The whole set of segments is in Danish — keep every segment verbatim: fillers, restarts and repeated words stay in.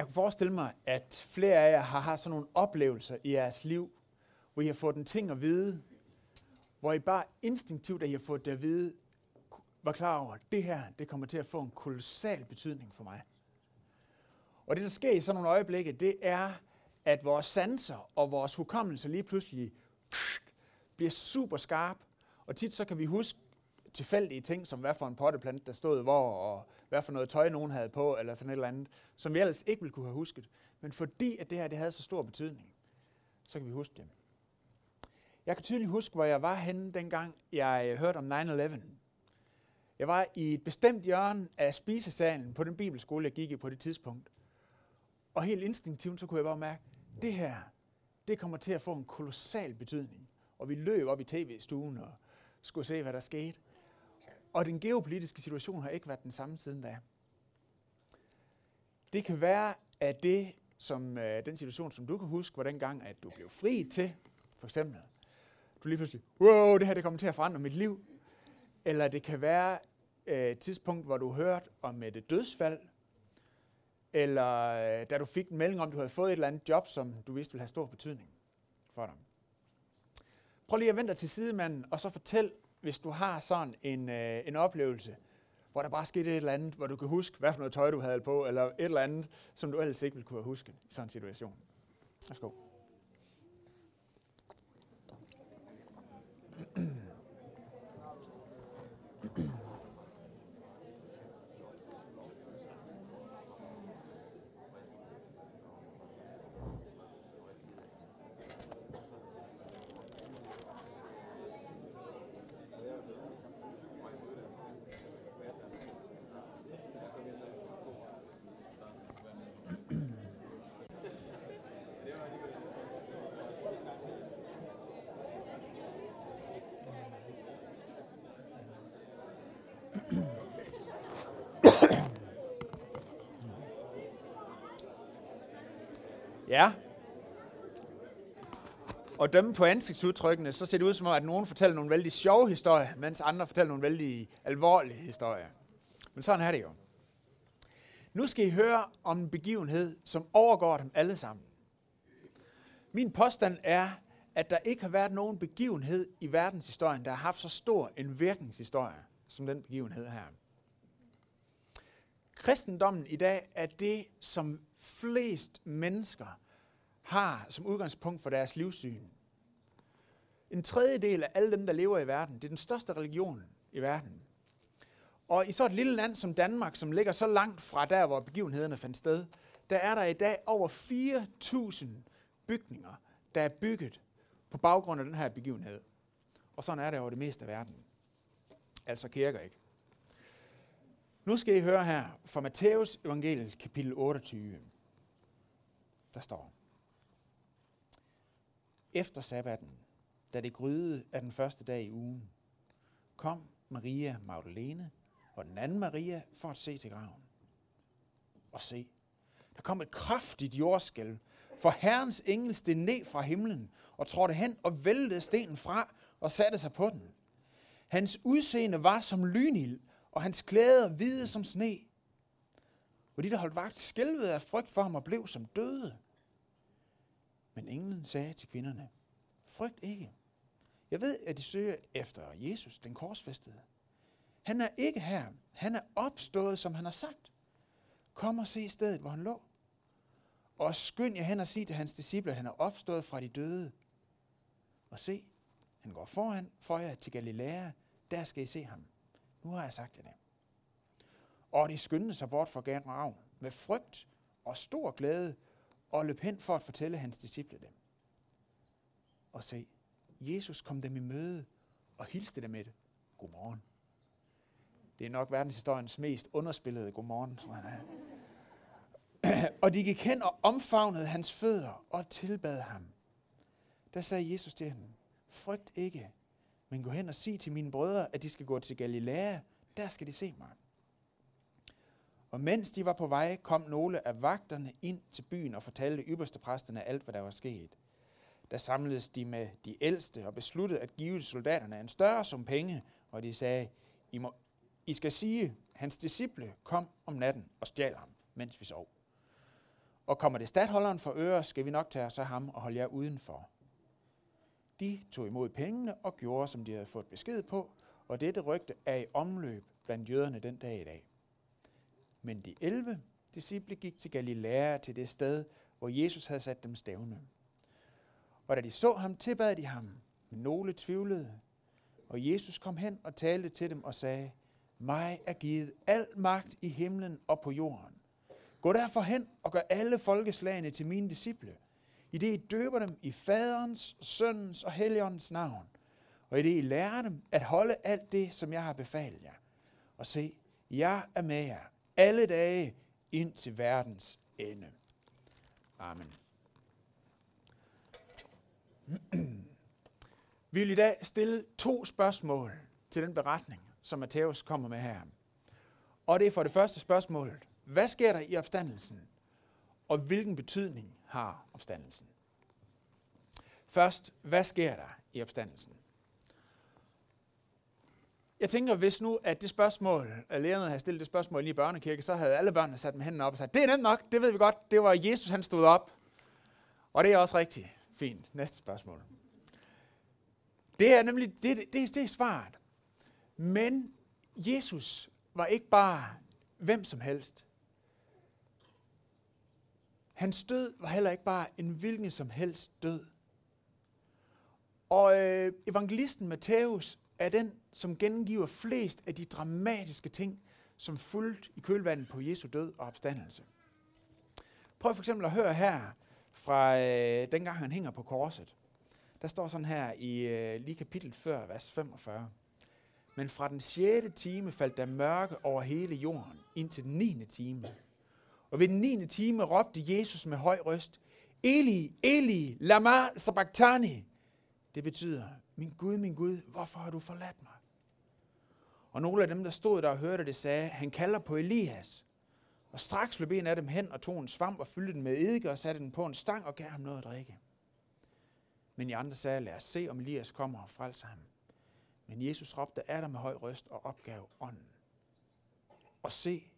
Jeg kunne forestille mig, at flere af jer har haft sådan nogle oplevelser i jeres liv, hvor I har fået en ting at vide, hvor I bare instinktivt, at I har fået det at vide, var klar over, at det her det kommer til at få en kolossal betydning for mig. Og det, der sker i sådan nogle øjeblikke, det er, at vores sanser og vores hukommelse lige pludselig pff, bliver super skarp, og tit så kan vi huske tilfældige ting, som hvad for en potteplante, der stod hvor, og hvad for noget tøj, nogen havde på, eller sådan et eller andet, som vi ellers ikke ville kunne have husket. Men fordi at det her det havde så stor betydning, så kan vi huske det. Jeg kan tydeligt huske, hvor jeg var henne, dengang jeg hørte om nine eleven. Jeg var i et bestemt hjørne af spisesalen på den bibelskole, jeg gik i på det tidspunkt. Og helt instinktivt, så kunne jeg bare mærke, at det her, det kommer til at få en kolossal betydning. Og vi løb op i tv-stuen og skulle se, hvad der skete. Og den geopolitiske situation har ikke været den samme siden da. Det kan være, at det, som, øh, den situation, som du kan huske, var dengang, at du blev fri til, for eksempel, du lige pludselig, wow, det her det kommer til at forandre mit liv. Eller det kan være øh, et tidspunkt, hvor du hørte om et dødsfald, eller øh, da du fik en melding om, at du havde fået et eller andet job, som du vidste ville have stor betydning for dig. Prøv lige at vente til sidemanden, og så fortæl, hvis du har sådan en, øh, en oplevelse, hvor der bare skete et eller andet, hvor du kan huske, hvad for noget tøj, du havde på, eller et eller andet, som du ellers ikke ville kunne huske i sådan en situation. Værsgo. Ja. Og dømme på ansigtsudtrykkene, så ser det ud som om, at nogen fortæller nogle vældig sjove historier, mens andre fortæller nogle vældig alvorlige historier. Men sådan er det jo. Nu skal I høre om en begivenhed, som overgår dem alle sammen. Min påstand er, at der ikke har været nogen begivenhed i verdenshistorien, der har haft så stor en virkningshistorie, som den begivenhed her. Kristendommen i dag er det, som flest mennesker har som udgangspunkt for deres livssyn. En tredjedel af alle dem, der lever i verden, det er den største religion i verden. Og i så et lille land som Danmark, som ligger så langt fra der, hvor begivenhederne fandt sted, der er der i dag over fire tusind bygninger, der er bygget på baggrund af den her begivenhed. Og sådan er det over det meste af verden. Altså kirker ikke. Nu skal I høre her fra Matthæus evangeliet, kapitel otteogtyve. Der står: Efter sabbatten, da det gryede af den første dag i ugen, kom Maria Magdalene og den anden Maria for at se til graven. Og se, der kom et kraftigt jordskælv, for Herrens engel steg ned fra himlen og trådte hen og væltede stenen fra og satte sig på den. Hans udseende var som lynild, og hans klæder hvide som sne. Og de, der holdt vagt, skælvede af frygt for ham og blev som døde. Men englen sagde til kvinderne: Frygt ikke. Jeg ved, at de søger efter Jesus, den korsfæstede. Han er ikke her. Han er opstået, som han har sagt. Kom og se stedet, hvor han lå. Og skynd jer hen og sig til hans disciple, at han er opstået fra de døde. Og se, han går foran for jer til Galilea. Der skal I se ham. Nu har jeg sagt det. Og de skyndte sig bort fra graven med frygt og stor glæde og løb hen for at fortælle hans disciple dem. Og se, Jesus kom dem i møde og hilste dem et godmorgen. Det er nok verdenshistoriens mest underspillede godmorgen, tror jeg. Og de gik hen og omfavnede hans fødder og tilbad ham. Der sagde Jesus til dem: Frygt ikke, men gå hen og sig til mine brødre, at de skal gå til Galilea, der skal de se mig. Og mens de var på vej, kom nogle af vagterne ind til byen og fortalte ypperstepræsterne alt, hvad der var sket. Der samledes de med de ældste og besluttede at give soldaterne en større sum penge, og de sagde: I, må, I skal sige, hans disciple kom om natten og stjal ham, mens vi sov. Og kommer det statholderen for øre, skal vi nok tage os af ham og holde jer udenfor. De tog imod pengene og gjorde, som de havde fået besked på, og dette rygte er i omløb blandt jøderne den dag i dag. Men de elleve disciple gik til Galilæa, til det sted, hvor Jesus havde sat dem stævne. Og da de så ham, tilbad de ham, men nogle tvivlede. Og Jesus kom hen og talte til dem og sagde, mig er givet al magt i himlen og på jorden. Gå derfor hen og gør alle folkeslagene til mine disciple, i det I døber dem i Faderens, Søndens og Helligåndens navn, og i det I lærer dem at holde alt det, som jeg har befalet jer. Og se, jeg er med jer alle dage ind til verdens ende. Amen. Vi vil i dag stille to spørgsmål til den beretning, som Matthæus kommer med her. Og det er for det første spørgsmålet, hvad sker der i opstandelsen, og hvilken betydning har opstandelsen? Først, hvad sker der i opstandelsen? Jeg tænker, hvis nu, at det spørgsmål, at lærerne havde stillet det spørgsmål i børnekirke, så havde alle børnene sat dem hænderne op og sagt, det er nemt nok, det ved vi godt, det var Jesus, han stod op. Og det er også rigtigt fint. Næste spørgsmål. Det er nemlig, det, det, det er svaret. Men Jesus var ikke bare hvem som helst. Hans død var heller ikke bare en hvilken som helst død. Og øh, evangelisten Matthæus er den, som gengiver flest af de dramatiske ting, som fulgte i kølvandet på Jesu død og opstandelse. Prøv for eksempel at høre her fra øh, dengang han hænger på korset. Der står sådan her i øh, lige kapitlet før, vers femogfyrre. Men fra den sjette time faldt der mørke over hele jorden, indtil den niende time. Og ved den niende time råbte Jesus med høj røst, Eli, Eli, lama sabachthani. Det betyder, min Gud, min Gud, hvorfor har du forladt mig? Og nogle af dem, der stod der og hørte det, sagde, han kalder på Elias. Og straks løb en af dem hen og tog en svamp og fyldte den med eddike og satte den på en stang og gav ham noget at drikke. Men de andre sagde, lad os se, om Elias kommer og frelser ham. Men Jesus råbte af dem med høj røst og opgav ånden. Og se,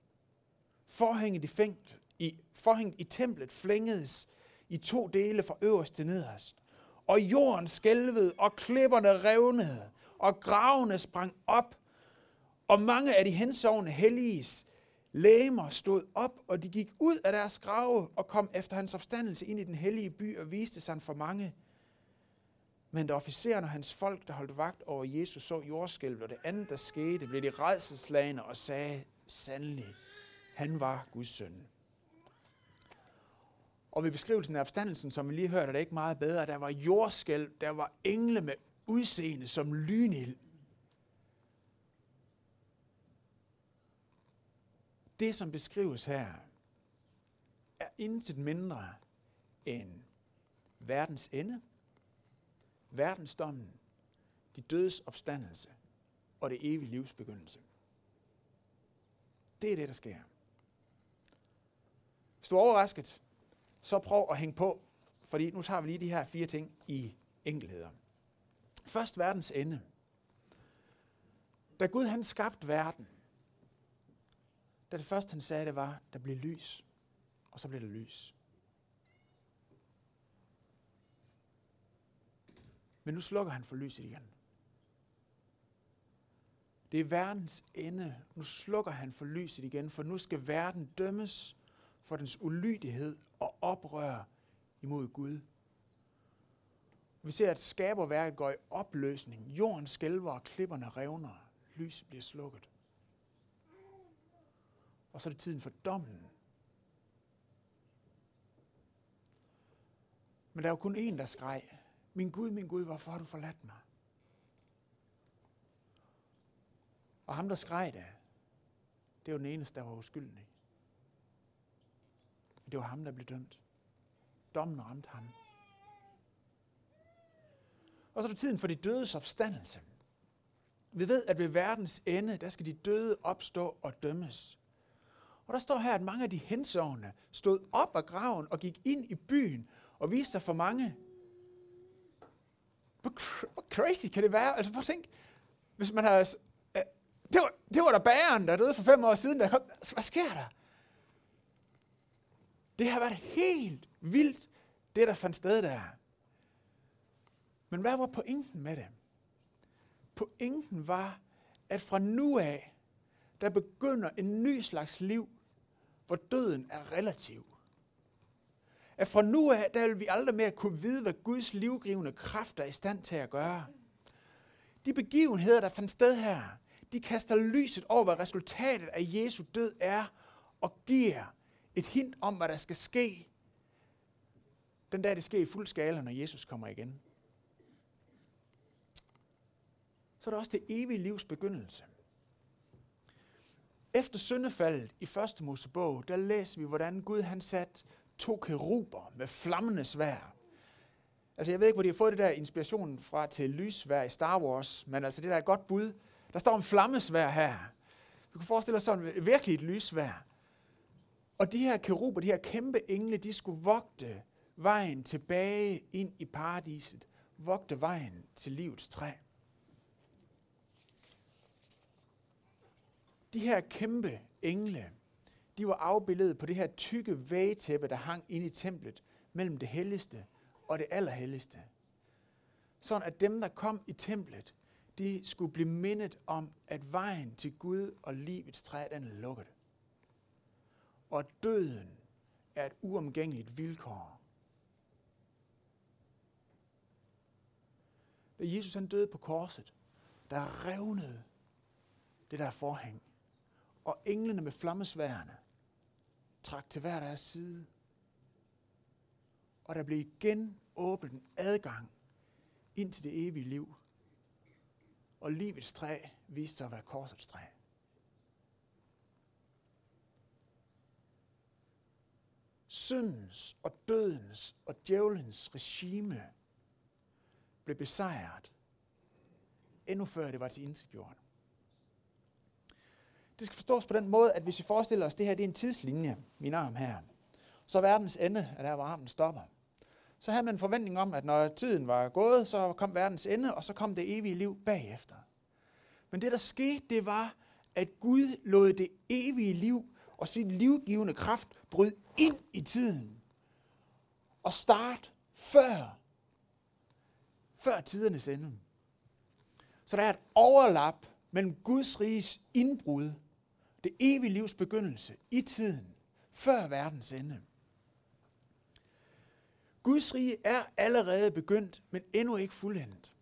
forhænget i, fængt, i, forhænget i templet flængedes i to dele fra øverst til nederst. Og jorden skælvede, og klipperne revnede, og gravene sprang op. Og mange af de hensovne helliges legemer stod op, og de gik ud af deres grave og kom efter hans opstandelse ind i den hellige by og viste sig for mange. Men da officeren og hans folk, der holdt vagt over Jesus, så jordskælvet og det andet, der skete, blev de rædselslagne og sagde, sandelig, han var Guds søn. Og ved beskrivelsen af opstandelsen, som vi lige hørte, er det ikke meget bedre. Der var jordskælv, der var engle med udseende som lynild. Det, som beskrives her, er intet mindre end verdens ende, verdensdommen, de dødes opstandelse og det evige livs begyndelse. Det er det, der sker. Hvis du er overrasket, så prøv at hænge på, fordi nu tager vi lige de her fire ting i enkeltheder. Først verdens ende. Da Gud han skabte verden, da det første han sagde det var, der blev lys, og så blev der lys. Men nu slukker han for lyset igen. Det er verdens ende. Nu slukker han for lyset igen, for nu skal verden dømmes for dens ulydighed og oprør imod Gud. Vi ser, at skaberværket går i opløsning. Jorden skælver, og klipperne revner. Lyset bliver slukket. Og så er det tiden for dommen. Men der er jo kun én, der skreg, min Gud, min Gud, hvorfor har du forladt mig? Og ham, der skreg det, det var den eneste, der var uskyldig. Men det var ham, der blev dømt. Dommen ramte ham. Og så er det tiden for de dødes opstandelse. Vi ved, at ved verdens ende, der skal de døde opstå og dømmes. Og der står her, at mange af de hensovne stod op af graven og gik ind i byen og viste sig for mange. Hvor crazy kan det være? Altså prøv at tænk, hvis man havde... Det var, det var der bageren, der døde for fem år siden. Der kom, altså, hvad sker der? Det har været helt vildt, det der fandt sted der. Men hvad var pointen med det? Pointen var, at fra nu af, der begynder en ny slags liv, hvor døden er relativ. At fra nu af, der vil vi aldrig mere kunne vide, hvad Guds livgivende kræfter er i stand til at gøre. De begivenheder, der fandt sted her, de kaster lyset over, hvad resultatet af Jesu død er, og giver et hint om, hvad der skal ske, den dag det sker i fuld skala, når Jesus kommer igen. Så er der også det evige livs begyndelse. Efter syndefaldet i første Mosebog, der læser vi, hvordan Gud han satte to keruber med flammende sværd. Altså jeg ved ikke, hvor de har fået det der inspirationen fra til lyssværd i Star Wars, men altså det der er et godt bud. Der står en flammesværd her. Vi kan forestille os sådan virkelig et lyssværd. Og de her keruber, de her kæmpe engle, de skulle vogte vejen tilbage ind i paradiset. Vogte vejen til livets træ. De her kæmpe engle, de var afbildet på det her tykke vægtæppe, der hang inde i templet mellem det helligste og det allerhelligste. Sådan at dem, der kom i templet, de skulle blive mindet om, at vejen til Gud og livets træ, den er lukket. Og døden er et uomgængeligt vilkår. Da Jesus han døde på korset, der revnede det der forhæng. Og englene med flammesværene trak til hver deres side. Og der blev igen åbnet en adgang ind til det evige liv. Og livets træ viste sig at være korsets træ. Syndens og dødens og djævelens regime blev besejret, endnu før det var til intetgjort. Det skal forstås på den måde, at hvis vi forestiller os, at det her det er en tidslinje, min arm her, så verdens ende er der, hvor armen stopper. Så havde man en forventning om, at når tiden var gået, så kom verdens ende, og så kom det evige liv bagefter. Men det, der skete, det var, at Gud lod det evige liv og sin livgivende kraft bryde ind i tiden og starte før, før tidernes ende. Så der er et overlap mellem Guds riges indbrud, det evige livs begyndelse i tiden, før verdens ende. Guds rige er allerede begyndt, men endnu ikke fuldendt.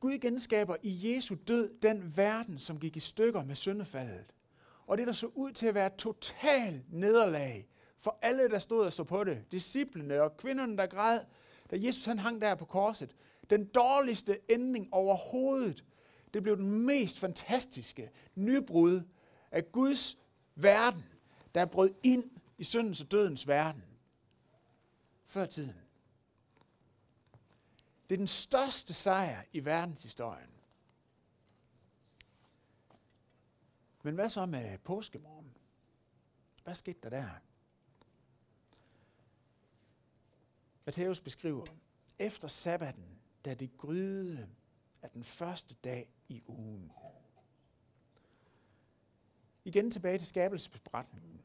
Gud genskaber i Jesu død den verden, som gik i stykker med syndefaldet. Og det, der så ud til at være total nederlag for alle, der stod og så på det, disciplene og kvinderne, der græd, da Jesus han hang der på korset, den dårligste ending overhovedet, det blev den mest fantastiske nybrud af Guds verden, der brød ind i syndens og dødens verden før tiden. Det er den største sejr i verdenshistorien. Men hvad så med påskemorgen? Hvad skete der der? Matthæus beskriver, efter sabbatten, da det gryede af den første dag i ugen. Igen tilbage til skabelsesberetningen.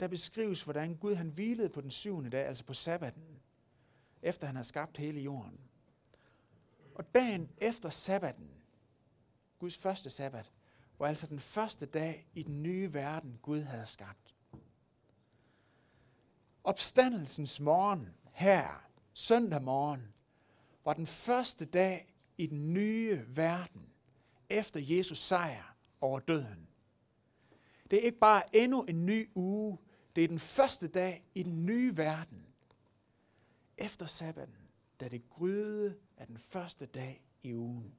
Der beskrives, hvordan Gud han hvilede på den syvende dag, altså på sabbatten, efter han har skabt hele jorden. Og dagen efter sabbatten, Guds første sabbat, var altså den første dag i den nye verden, Gud havde skabt. Opstandelsens morgen her, søndag morgen, var den første dag i den nye verden, efter Jesus sejr over døden. Det er ikke bare endnu en ny uge, det er den første dag i den nye verden, efter sabbaten, da det gryede af den første dag i ugen.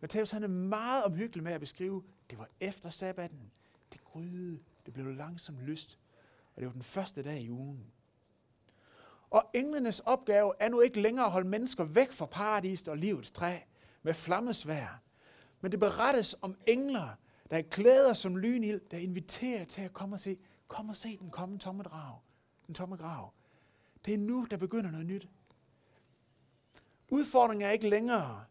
Matthæus han er meget omhyggelig med at beskrive, det var efter sabbaten, det gryede, det blev langsomt lyst, og det var den første dag i ugen. Og englenes opgave er nu ikke længere at holde mennesker væk fra paradiset og livets træ med flammesværd. Men det berettes om engler, der er klæder som lynild, der inviterer til at komme og se, kom og se den komme tomme grav. Den tomme grav. Det er nu, der begynder noget nyt. Udfordringen er ikke længere,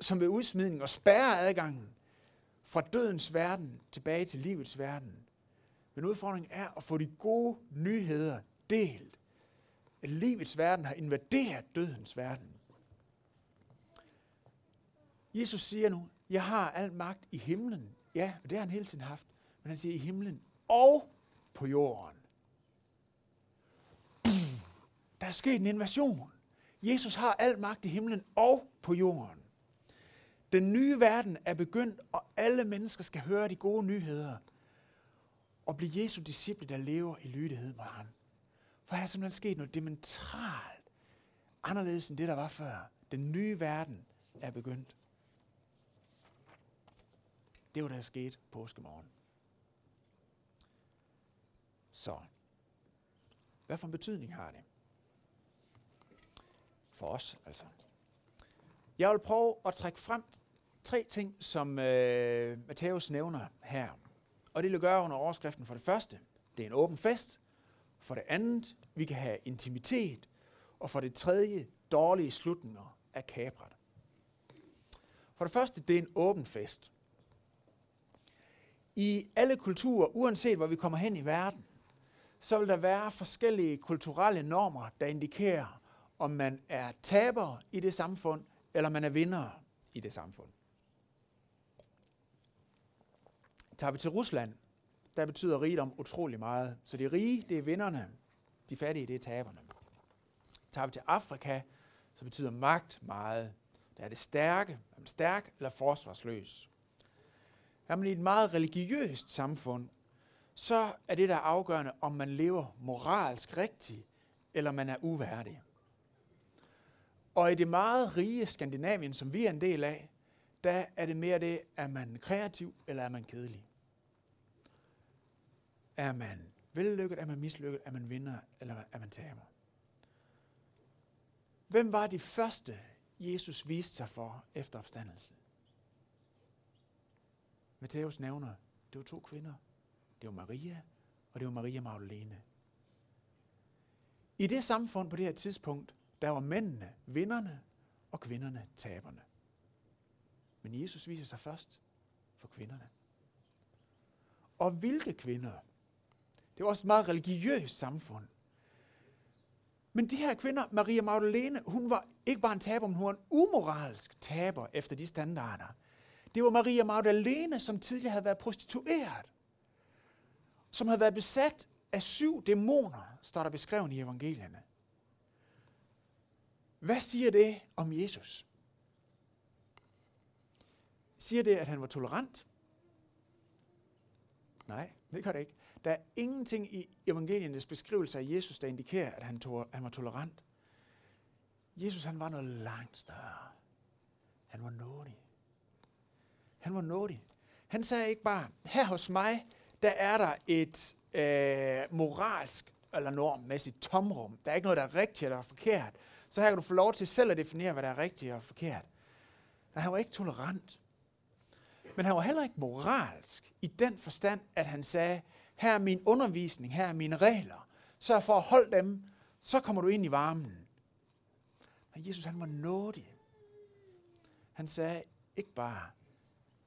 som ved udsmidning og spærre adgangen fra dødens verden tilbage til livets verden. Men udfordringen er at få de gode nyheder delt. At livets verden har invaderet dødens verden. Jesus siger nu, jeg har al magt i himlen. Ja, og det har han hele tiden haft. Men han siger i himlen og på jorden. Der er sket en invasion. Jesus har al magt i himlen og på jorden. Den nye verden er begyndt, og alle mennesker skal høre de gode nyheder. Og blive Jesu disciple, der lever i lydighed med ham. For her er simpelthen sket noget dimensionalt anderledes end det, der var før. Den nye verden er begyndt. Det var, der er sket påskemorgen. Så, hvad for en betydning har det? For os, altså. Jeg vil prøve at trække frem tre ting, som øh, Matthæus nævner her. Og det vil gøre under overskriften for det første. Det er en åben fest. For det andet, vi kan have intimitet. Og for det tredje, dårlige slutninger af kapret. For det første, det er en åben fest. I alle kulturer, uanset hvor vi kommer hen i verden, så vil der være forskellige kulturelle normer, der indikerer, om man er taber i det samfund, eller man er vinder i det samfund. Tager vi til Rusland, der betyder rigdom utrolig meget. Så de rige, det er vinderne. De fattige, det er taberne. Tager vi til Afrika, så betyder magt meget. Der er det stærke. Er man stærk eller forsvarsløs? Er man i et meget religiøst samfund, så er det, der er afgørende, om man lever moralsk rigtigt, eller man er uværdig. Og i det meget rige Skandinavien, som vi er en del af, der er det mere det, er man kreativ eller er man kedelig? Er man vellykket, er man mislykket, er man vinder eller er man taber? Hvem var de første, Jesus viste sig for efter opstandelsen? Matthæus nævner, det var to kvinder. Det var Maria, og det var Maria Magdalene. I det samfund på det her tidspunkt, der var mændene vinderne, og kvinderne taberne. Men Jesus viser sig først for kvinderne. Og hvilke kvinder? Det var også et meget religiøst samfund. Men de her kvinder, Maria Magdalene, hun var ikke bare en taber, men hun var en umoralsk taber efter de standarder. Det var Maria Magdalene, som tidligere havde været prostitueret. Som havde været besat af syv dæmoner, står der beskrevet i evangelierne. Hvad siger det om Jesus? Siger det, at han var tolerant? Nej, det gør det ikke. Der er ingenting i evangeliernes beskrivelser af Jesus, der indikerer, at han, tog, han var tolerant. Jesus, han var noget langt større. Han var nådig. Han var nådig. Han sagde ikke bare, her hos mig, der er der et øh, moralsk eller normmæssigt tomrum. Der er ikke noget, der er rigtigt eller forkert. Så her kan du få lov til selv at definere, hvad der er rigtigt og forkert. Nej, han var ikke tolerant. Men han var heller ikke moralsk i den forstand, at han sagde, her er min undervisning, her er mine regler. Sørg for at holde dem, så kommer du ind i varmen. Men Jesus, han var nådig. Han sagde ikke bare,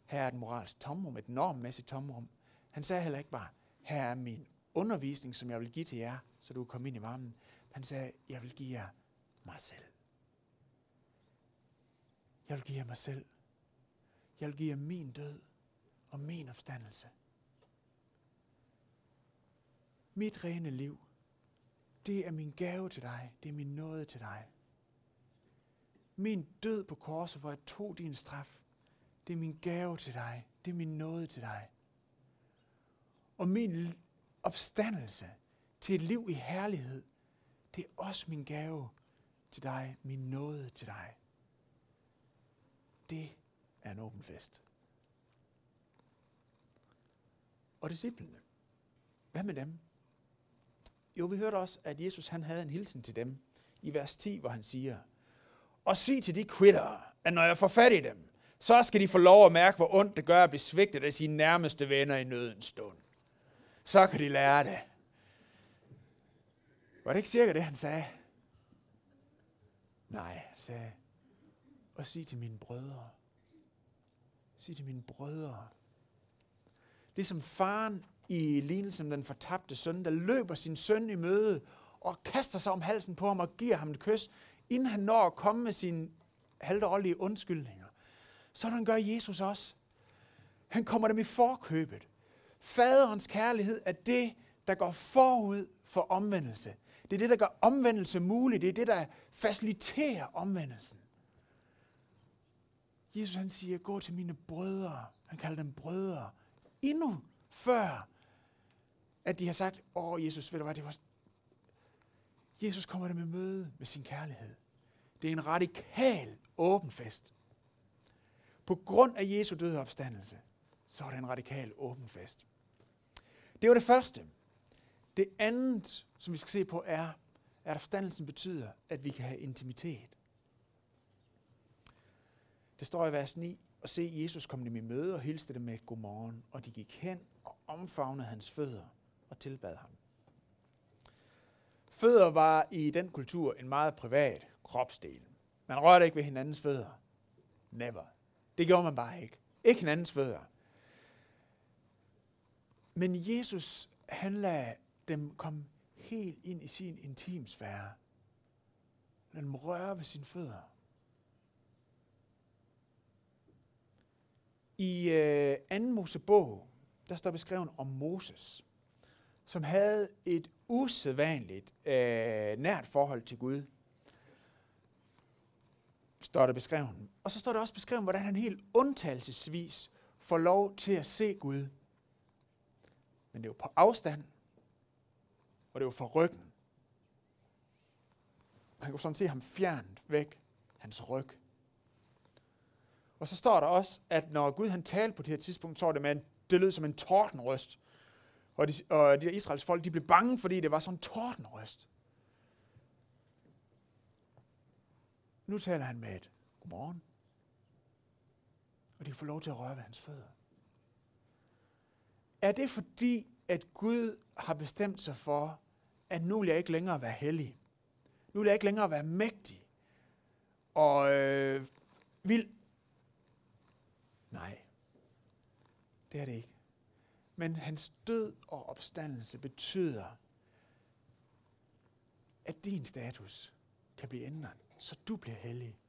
her er et moralsk tomrum, et normmæssigt tomrum. Han sagde heller ikke bare, her er min undervisning, som jeg vil give til jer, så du kan komme ind i varmen. Han sagde, jeg vil give jer mig selv. Jeg vil give jer mig selv. Jeg vil give jer min død og min opstandelse. Mit rene liv, det er min gave til dig. Det er min nåde til dig. Min død på korset, hvor jeg tog din straf, det er min gave til dig. Det er min nåde til dig. Og min opstandelse til et liv i herlighed, det er også min gave til dig, min nåde til dig. Det er en åben fest. Og disciplene, hvad med dem? Jo, vi hørte også, at Jesus han havde en hilsen til dem i vers ti, hvor han siger, og sig til de quittere, at når jeg får fat i dem, så skal de få lov at mærke, hvor ondt det gør at blive svigtet af sine nærmeste venner i nødens stund. Så kan de lære det. Var det ikke cirka det, han sagde? Nej, han sagde, og sig til mine brødre. Sig til mine brødre. Ligesom faren i lignelsen om den fortabte søn, der løber sin søn i møde og kaster sig om halsen på ham og giver ham et kys, inden han når at komme med sine halvdårlige undskyldninger. Sådan gør Jesus også. Han kommer dem i forkøbet. Faderens kærlighed er det, der går forud for omvendelse. Det er det, der gør omvendelse mulig. Det er det, der faciliterer omvendelsen. Jesus han siger, gå til mine brødre. Han kalder dem brødre. Endnu før, at de har sagt, åh Jesus, ved du hvad, det var... Jesus kommer dem i møde med sin kærlighed. Det er en radikal åben fest. På grund af Jesu døde opstandelse, så er det en radikal åben fest. Det var det første. Det andet, som vi skal se på, er, at opstandelsen betyder, at vi kan have intimitet. Det står i vers ni, og se Jesus kom dem i møde og hilste dem med et godmorgen, og de gik hen og omfavnede hans fødder og tilbad ham. Fødder var i den kultur en meget privat kropsdel. Man rørte ikke ved hinandens fødder. Never. Det gjorde man bare ikke. Ikke hinandens fødder. Men Jesus, han lader dem komme helt ind i sin intimsfære. Lad dem røre ved sine fødder. I øh, anden Mosebog, der står beskrevet om Moses, som havde et usædvanligt øh, nært forhold til Gud, står der beskrevet. Og så står der også beskrevet, hvordan han helt undtagelsesvis får lov til at se Gud. Men det var på afstand, og det var fra ryggen. Han kunne sådan se ham fjernt væk, hans ryg. Og så står der også, at når Gud han talte på det her tidspunkt, så var det med, det lød som en tordenrøst. Og de, og de Israels folk, de blev bange, fordi det var sådan en tordenrøst. Nu taler han med et godmorgen, og de får lov til at røre ved hans fødder. Er det fordi, at Gud har bestemt sig for, at nu vil jeg ikke længere være hellig? Nu vil jeg ikke længere være mægtig og øh, vild? Nej, det er det ikke. Men hans død og opstandelse betyder, at din status kan blive ændret, så du bliver hellig.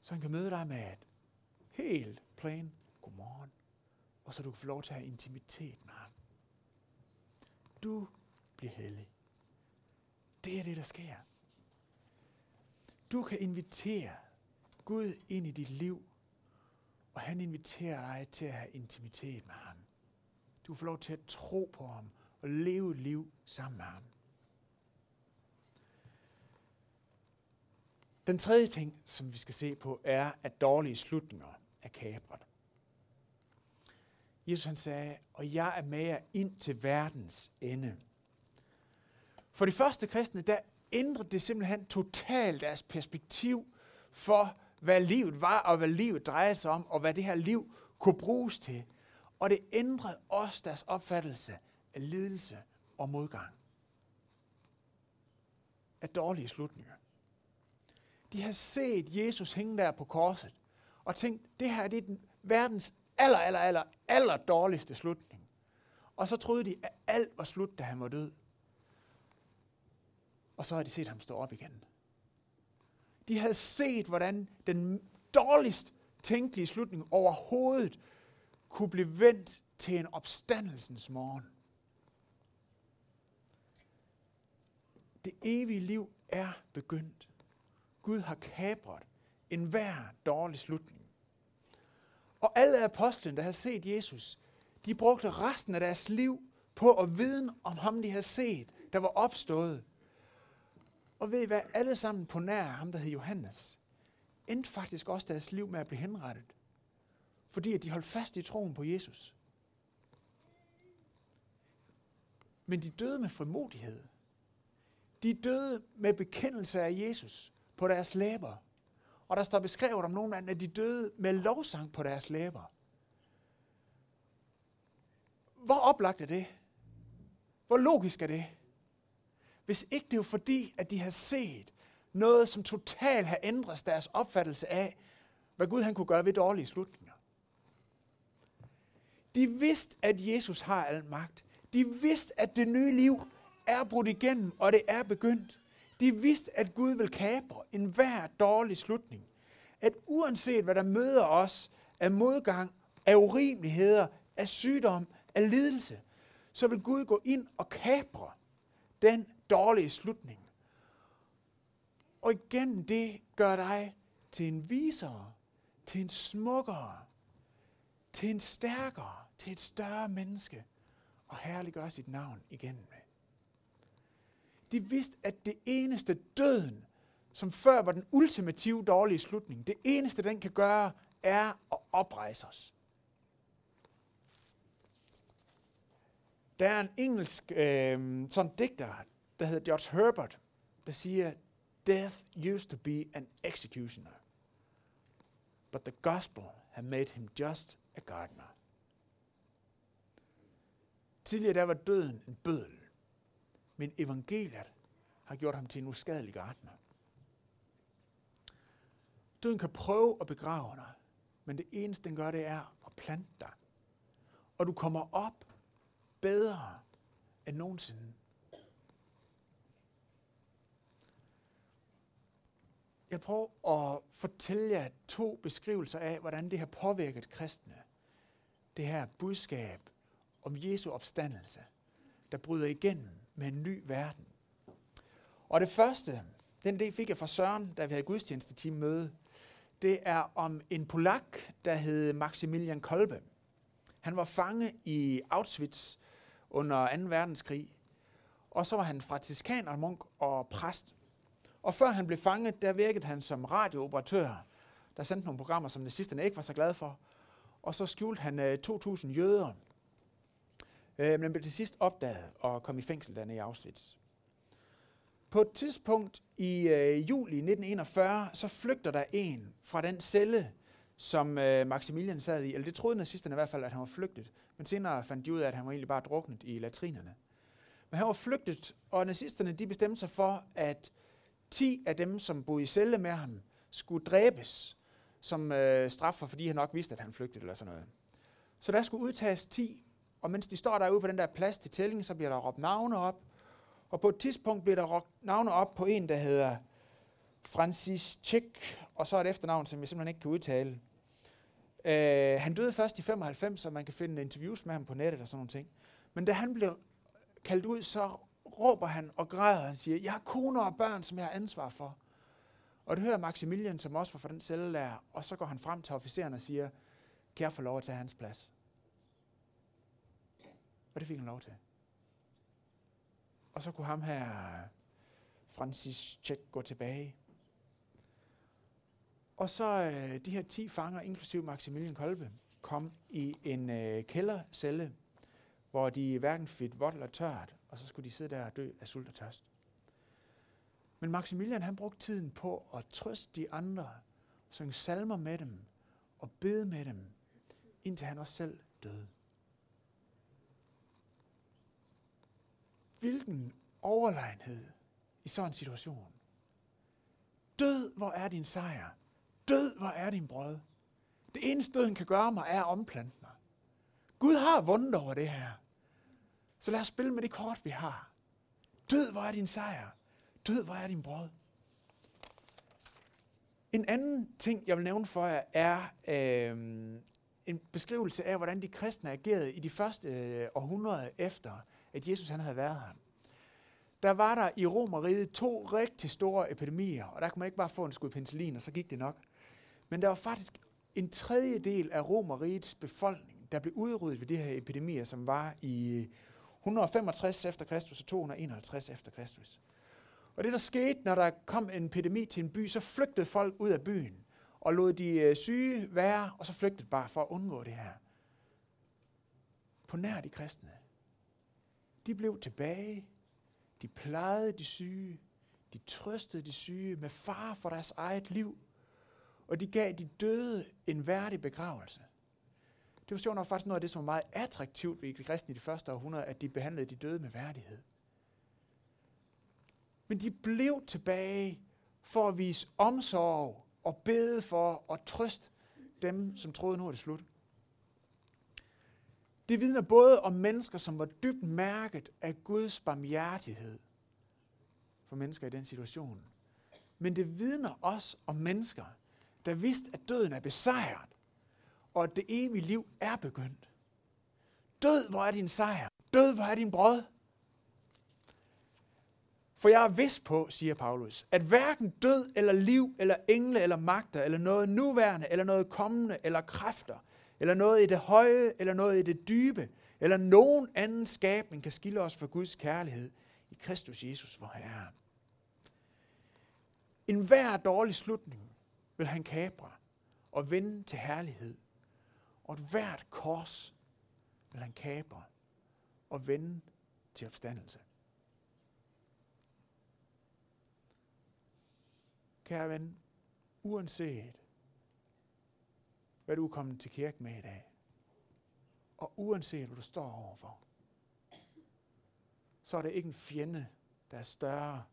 Så han kan møde dig med et helt plain godmorgen, og så du kan få lov til at have intimitet med ham. Du bliver hellig. Det er det, der sker. Du kan invitere Gud ind i dit liv, og han inviterer dig til at have intimitet med ham. Du får lov til at tro på ham og leve et liv sammen med ham. Den tredje ting, som vi skal se på, er, at dårlige slutninger er kapret. Jesus han sagde, og jeg er med jer ind til verdens ende. For de første kristne, der ændrede det simpelthen totalt deres perspektiv for, hvad livet var, og hvad livet drejede sig om, og hvad det her liv kunne bruges til. Og det ændrede også deres opfattelse af lidelse og modgang. Af dårlige slutninger. De har set Jesus hænge der på korset, og tænkt, det her det er den verdens aller, aller, aller, aller dårligste slutning. Og så troede de, at alt var slut, da han var død. Og så har de set ham stå op igen. De havde set, hvordan den dårligst tænkelige slutning overhovedet kunne blive vendt til en opstandelsens morgen. Det evige liv er begyndt. Gud har kapret enhver dårlig slutning. Og alle apostlene, der havde set Jesus, de brugte resten af deres liv på at viden om ham, de havde set, der var opstået. Og ved I hvad, alle sammen på nær ham, der hed Johannes, endte faktisk også deres liv med at blive henrettet, fordi at de holdt fast i troen på Jesus. Men de døde med frimodighed. De døde med bekendelse af Jesus på deres læber. Og der står beskrevet om nogle andre, at de døde med lovsang på deres læber. Hvor oplagt er det? Hvor logisk er det? Hvis ikke det er fordi, at de har set noget, som totalt har ændret deres opfattelse af, hvad Gud han kunne gøre ved dårlige slutninger. De vidste, at Jesus har al magt. De vidste, at det nye liv er brudt igennem, og det er begyndt. De vidste, at Gud vil kapre enhver dårlig slutning. At uanset hvad der møder os af modgang, af urimeligheder, af sygdom, af lidelse, så vil Gud gå ind og kapre den dårlige slutning. Og igennem det gør dig til en visere, til en smukkere, til en stærkere, til et større menneske, og herliggør sit navn igennem det. De vidste, at det eneste døden, som før var den ultimative dårlige slutning, det eneste den kan gøre, er at oprejse os. Der er en engelsk øh, sådan digter, der hedder George Herbert, der siger, "Death used to be an executioner, but the gospel has made him just a gardener." Tidligere der var døden en bøddel, men evangeliet har gjort ham til en uskadelig gartner. Døden kan prøve at begrave dig, men det eneste den gør, det er at plante dig. Og du kommer op bedre end nogensinde. Jeg prøver at fortælle jer to beskrivelser af, hvordan det har påvirket kristne. Det her budskab om Jesu opstandelse, der bryder igennem med en ny verden. Og det første, den idé fik jeg fra Søren, da vi havde gudstjenesteteam møde, det er om en polak, der hed Maximilian Kolbe. Han var fange i Auschwitz under anden verdenskrig, og så var han franciskanermunk og præst. Og før han blev fanget, der virkede han som radiooperatør, der sendte nogle programmer, som nazisterne ikke var så glade for, og så skjulte han to tusind jøder. Men han blev til sidst opdaget og kom i fængsel dernede i Auschwitz. På et tidspunkt i øh, juli nitten enogfyrre, så flygter der en fra den celle, som øh, Maximilian sad i. Eller det troede nazisterne i hvert fald, at han var flygtet. Men senere fandt de ud af, at han var egentlig bare druknet i latrinerne. Men han var flygtet, og nazisterne de bestemte sig for, at ti af dem, som boede i celle med ham, skulle dræbes som øh, straf for, fordi han nok vidste, at han flygtede eller sådan noget. Så der skulle udtages ti, og mens de står derude på den der plads til tællingen, så bliver der råbt navne op. Og på et tidspunkt bliver der råbt navne op på en, der hedder Franciszek, og så et efternavn, som jeg simpelthen ikke kan udtale. Øh, han døde først i femoghalvfems, så man kan finde interviews med ham på nettet og sådan nogle ting. Men da han blev kaldt ud, så råber han og græder, og han siger, jeg har koner og børn, som jeg har ansvar for. Og det hører Maximilian, som også var fra den celle der, og så går han frem til officeren og siger, kan jeg få lov at tage hans plads? Og det fik han lov til. Og så kunne ham her, Franciszek, gå tilbage. Og så øh, de her ti fanger, inklusive Maximilian Kolbe, kom i en øh, kældercelle, hvor de hverken fik vådt eller tørt, og så skulle de sidde der og dø af sult og tørst. Men Maximilian, han brugte tiden på at trøste de andre, synge salmer med dem og bede med dem, indtil han også selv døde. Hvilken overlegenhed i sådan en situation. Død, hvor er din sejr? Død, hvor er din brød? Det eneste døden kan gøre mig, er at omplante mig. Gud har vundet over det her. Så lad os spille med det kort, vi har. Død, hvor er din sejr? Død, hvor er din brød? En anden ting, jeg vil nævne for jer, er øh, en beskrivelse af, hvordan de kristne agerede i de første øh, århundreder efter at Jesus han havde været her. Der var der i Romerriget to rigtig store epidemier, og der kunne man ikke bare få en skud penicillin, og så gik det nok. Men der var faktisk en tredjedel af Romerrigets befolkning, der blev udryddet ved de her epidemier, som var i et hundrede femogtres efter Kristus og to hundrede enoghalvtreds efter Kristus. Og det der skete, når der kom en epidemi til en by, så flygtede folk ud af byen, og lod de syge være, og så flygtede bare for at undgå det her. På nær de kristne. De blev tilbage, de plejede de syge, de trøstede de syge med fare for deres eget liv, og de gav de døde en værdig begravelse. Det var sjovt nok faktisk noget af det, som var meget attraktivt ved de kristne i de første århundrede, at de behandlede de døde med værdighed. Men de blev tilbage for at vise omsorg og bede for og trøste dem, som troede nu var det slut. Det vidner både om mennesker, som var dybt mærket af Guds barmhjertighed for mennesker i den situation. Men det vidner også om mennesker, der vidste, at døden er besejret, og at det evige liv er begyndt. Død, hvor er din sejr? Død, hvor er din brød? For jeg er vist på, siger Paulus, at hverken død eller liv, eller engle eller magter, eller noget nuværende, eller noget kommende, eller kræfter, eller noget i det høje, eller noget i det dybe, eller nogen anden skabning kan skille os fra Guds kærlighed i Kristus Jesus, vor Herre. En hver dårlig slutning vil han kapre og vende til herlighed, og et hvert kors vil han kapre og vende til opstandelse. Kære ven, uanset hvad du er kommet til kirke med i dag, og uanset hvad du står overfor, så er det ikke en fjende, der er større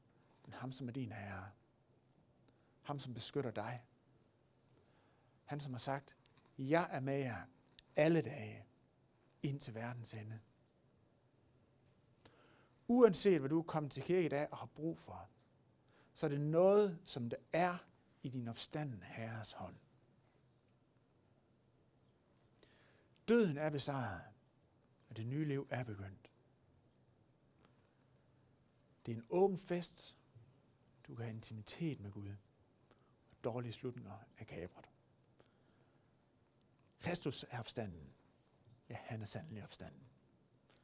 end ham, som er din herre. Ham, som beskytter dig. Han, som har sagt, jeg er med jer alle dage, ind til verdens ende. Uanset hvad du er kommet til kirke i dag og har brug for, så er det noget, som det er i din opstandende herres hånd. Døden er besejret, og det nye liv er begyndt. Det er en åben fest. Du kan have intimitet med Gud. Og dårlige slutninger er kapret. Kristus er opstanden. Ja, han er sandelig opstanden.